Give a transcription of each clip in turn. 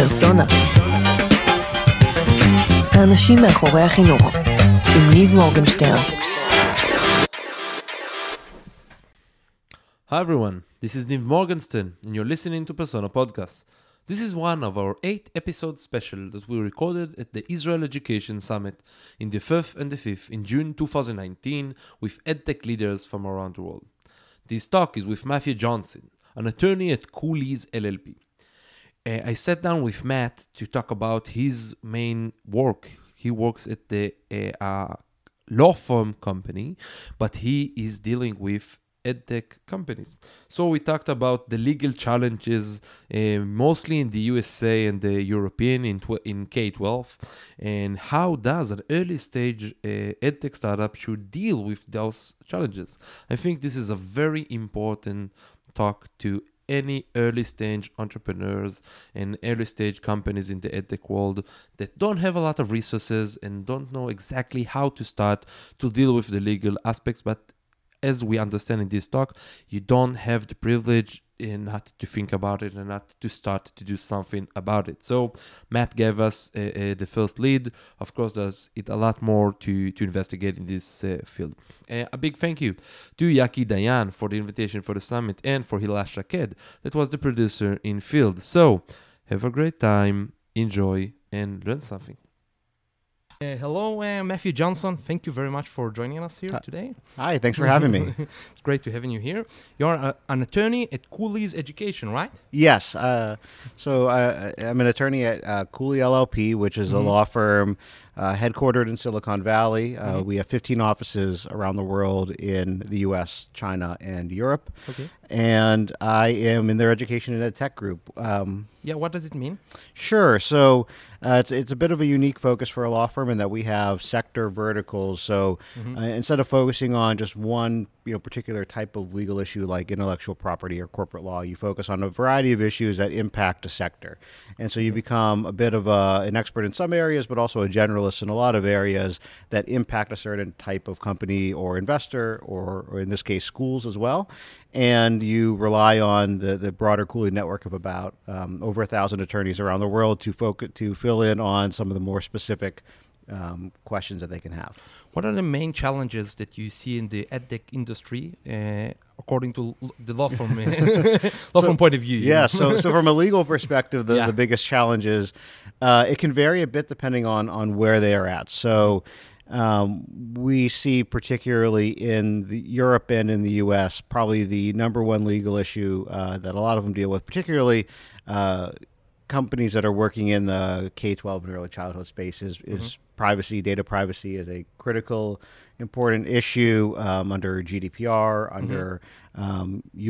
פרסונה. האנשים מאחורי החינוך, עם ניב מורגנשטרן. Hi everyone, this is Niv Morgenstern and you're listening to Persona Podcast. This is one of our 8-episode special that we recorded at the Israel Education Summit in the 4th and the 5th in June 2019 with edtech leaders from around the world. This talk is with Matthew Johnson, an attorney at Cooley LLP. I sat down with Matt to talk about his main work. He works at the law firm company, but he is dealing with edtech companies. So we talked about the legal challenges mostly in the USA and the European in K-12, and how does an early stage edtech startup should deal with those challenges. I think this is a very important talk to any early stage entrepreneurs and early stage companies in the edtech world that don't have a lot of resources and don't know exactly how to start to deal with the legal aspects, but as we understand in this talk, you don't have the privilege not to think about it and not to start to do something about it. So Matt gave us the first lead. Of course, there's a lot more to investigate in this field. A big thank you to Yaki Dayan for the invitation for the summit and for Hila Shaked, that was the producer in field. So have a great time, enjoy, and learn something. Hello, Matthew Johnson. Thank you very much for joining us here today. Hi, thanks for having me. It's great to having you here. You're an attorney at Cooley Education, right? Yes. So I'm an attorney at Cooley LLP, which is a law firm headquartered in Silicon Valley. We have 15 offices around the world in the U.S., China, and Europe. Okay. And I am in their education and ed tech group. What does it mean? Sure. So it's a bit of a unique focus for a law firm in that we have sector verticals. So instead of focusing on just one particular type of legal issue like intellectual property or corporate law, you focus on a variety of issues that impact a sector. And so you become a bit of an expert in some areas, but also a generalist in a lot of areas that impact a certain type of company or investor, or in this case, schools as well. And you rely on the broader Cooley network of about over 1,000 attorneys around the world to fill in on some of the more specific questions that they can have. What are the main challenges that you see in the edtech industry according to the law firm from point of view? Yeah, so from a legal perspective, the biggest challenge is it can vary a bit depending on where they are at. So we see, particularly in Europe and in the U.S., probably the number one legal issue that a lot of them deal with, particularly companies that are working in the K-12 and early childhood space, is privacy. Data privacy is a critical, important issue under GDPR, under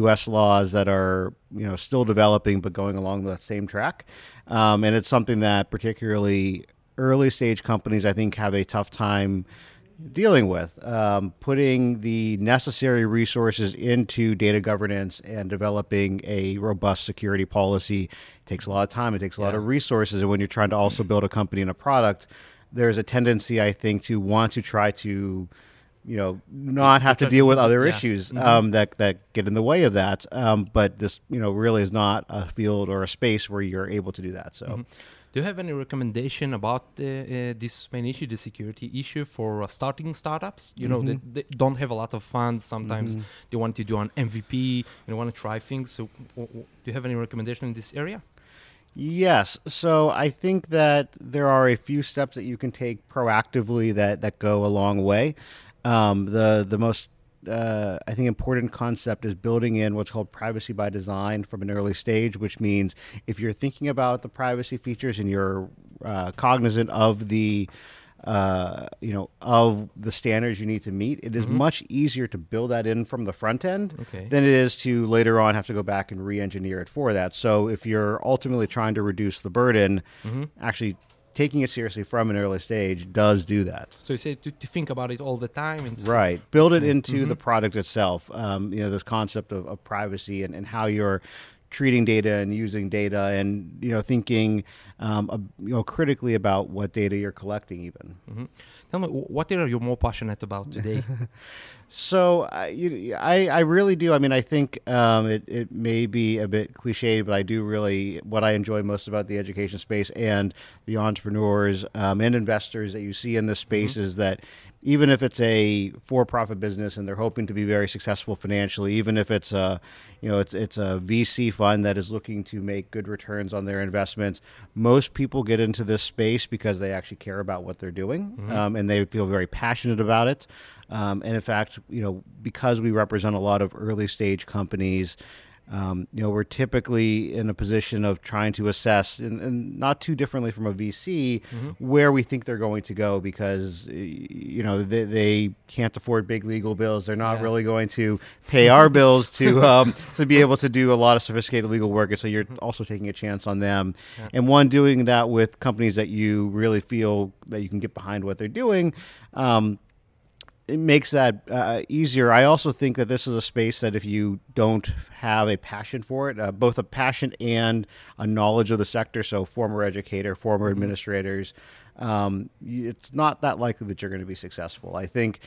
U.S. laws that are still developing but going along the same track. And it's something that particularly early stage companies, I think, have a tough time dealing with, putting the necessary resources into data governance and developing a robust security policy. It takes a lot of time. It takes a lot of resources. And when you're trying to also build a company and a product, there's a tendency, I think, to want to try to, not have to deal with other issues that get in the way of that. But this, really is not a field or a space where you're able to do that. So. Mm-hmm. Do you have any recommendation about this main issue, the security issue, for starting startups? They don't have a lot of funds. Sometimes they want to do an MVP, they want to try things. So do you have any recommendation in this area? Yes. So I think that there are a few steps that you can take proactively that go a long way. The most I think important concept is building in what's called privacy by design from an early stage, which means if you're thinking about the privacy features and you're cognizant of the of the standards you need to meet, it is much easier to build that in from the front end than it is to later on have to go back and re-engineer it for that. So if you're ultimately trying to reduce the burden, actually taking it seriously from an early stage does do that. So you say to think about it all the time. And right. Build it into the product itself. This concept of privacy and how you're treating data and using data and, thinking, critically about what data you're collecting even. Tell me, what are you more passionate about today? So I really do. I mean, I think it may be a bit cliche, but I do really, what I enjoy most about the education space and the entrepreneurs and investors that you see in this space is that even if it's a for-profit business and they're hoping to be very successful financially, even if it's a, you know, it's a VC fund that is looking to make good returns on their investments, most people get into this space because they actually care about what they're doing and they feel very passionate about it. And in fact, you know, because we represent a lot of early stage companies, you know, we're typically in a position of trying to assess, and not too differently from a VC, where we think they're going to go because, you know, they can't afford big legal bills. They're not really going to pay our bills to be able to do a lot of sophisticated legal work. And so you're also taking a chance on them. Yeah. And one, doing that with companies that you really feel that you can get behind what they're doing, it makes that easier. I also think that this is a space that if you don't have a passion for it, both a passion and a knowledge of the sector, so former educator, former administrators, it's not that likely that you're going to be successful. I think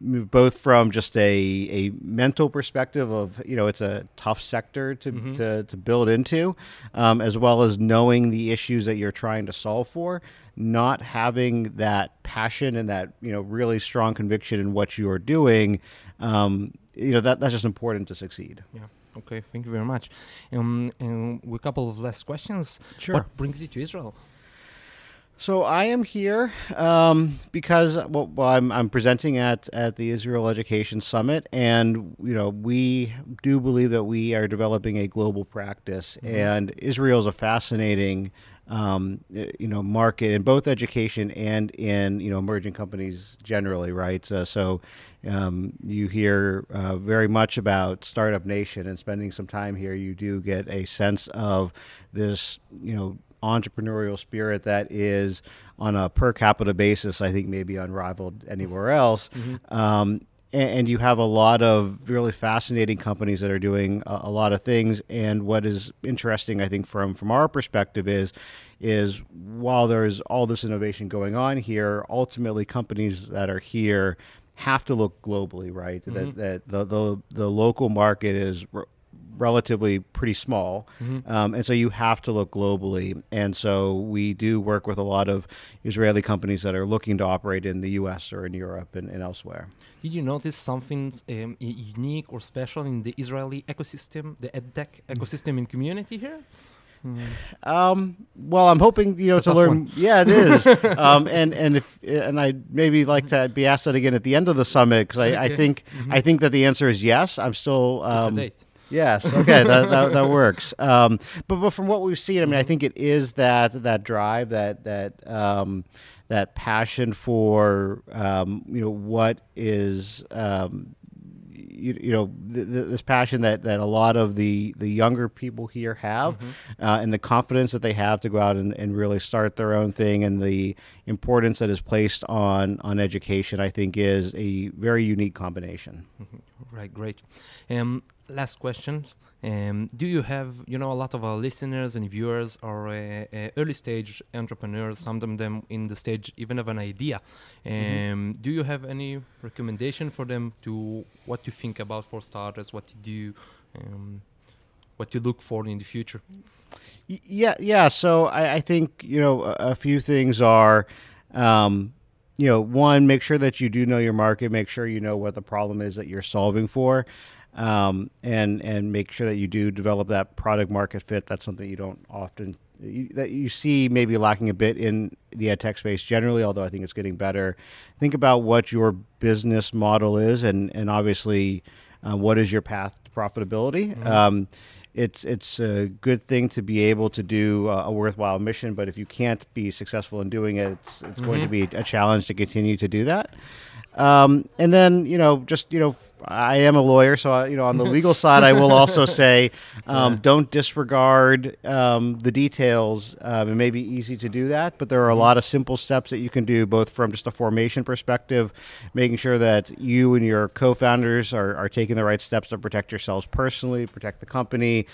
both from just a mental perspective of, you know, it's a tough sector to build into, as well as knowing the issues that you're trying to solve for, not having that passion and that, you know, really strong conviction in what you are doing, you know, that's just important to succeed. Yeah. Okay. Thank you very much. And with a couple of last questions. Sure. What brings you to Israel? So I am here because I'm presenting at the Israel Education Summit, and you know we do believe that we are developing a global practice, and Israel is a fascinating you know market in both education and in you know emerging companies generally, right? So you hear very much about Startup Nation, and spending some time here, you do get a sense of this you know entrepreneurial spirit that is on a per capita basis, I think maybe unrivaled anywhere else. And you have a lot of really fascinating companies that are doing a lot of things. And what is interesting, I think, from our perspective is while there is all this innovation going on here, ultimately companies that are here have to look globally, right? That the local market is relatively pretty small. And so you have to look globally. And so we do work with a lot of Israeli companies that are looking to operate in the US or in Europe and elsewhere. Did you notice something unique or special in the Israeli ecosystem, the EdTech ecosystem and community here? Well, I'm hoping, you know, to learn. One. Yeah, it is. And I'd maybe like to be asked that again at the end of the summit, because I think that the answer is yes. I'm still... it's a date. Yes. Okay. That works. But from what we've seen, I mean, I think it is that drive, that passion for, you know, what is, this passion that a lot of the younger people here have, and the confidence that they have to go out and really start their own thing, and the importance that is placed on education, I think, is a very unique combination. Right. Great. Last question. Do you have, you know, a lot of our listeners and viewers are early stage entrepreneurs, some of them in the stage even of an idea. Do you have any recommendation for them to what you think about for starters, what to do, what you look for in the future? Yeah. So I think, you know, a few things are, you know, one, make sure that you do know your market, make sure you know what the problem is that you're solving for. And make sure that you do develop that product market fit. That's something you don't often, that you see maybe lacking a bit in the ed tech space generally, although I think it's getting better. Think about what your business model is and obviously what is your path to profitability. It's a good thing to be able to do a worthwhile mission, but if you can't be successful in doing it, it's going to be a challenge to continue to do that. And then, you know, just, you know, I am a lawyer, so I, on the legal side, I will also say, don't disregard the details. It may be easy to do that, but there are a lot of simple steps that you can do, both from just a formation perspective, making sure that you and your co-founders are taking the right steps to protect yourselves personally, protect the company.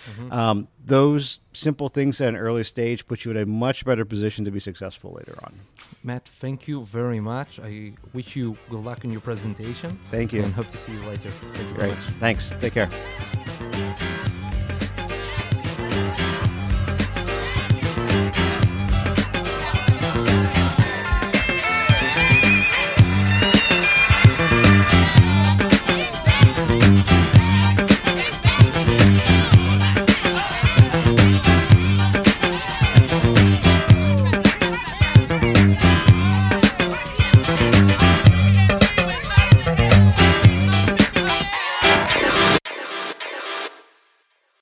Those simple things at an early stage put you in a much better position to be successful later on. Matt, thank you very much. I wish you good luck in your presentation. Thank you. And hope to see you later. Thank you very much. Thanks. Take care.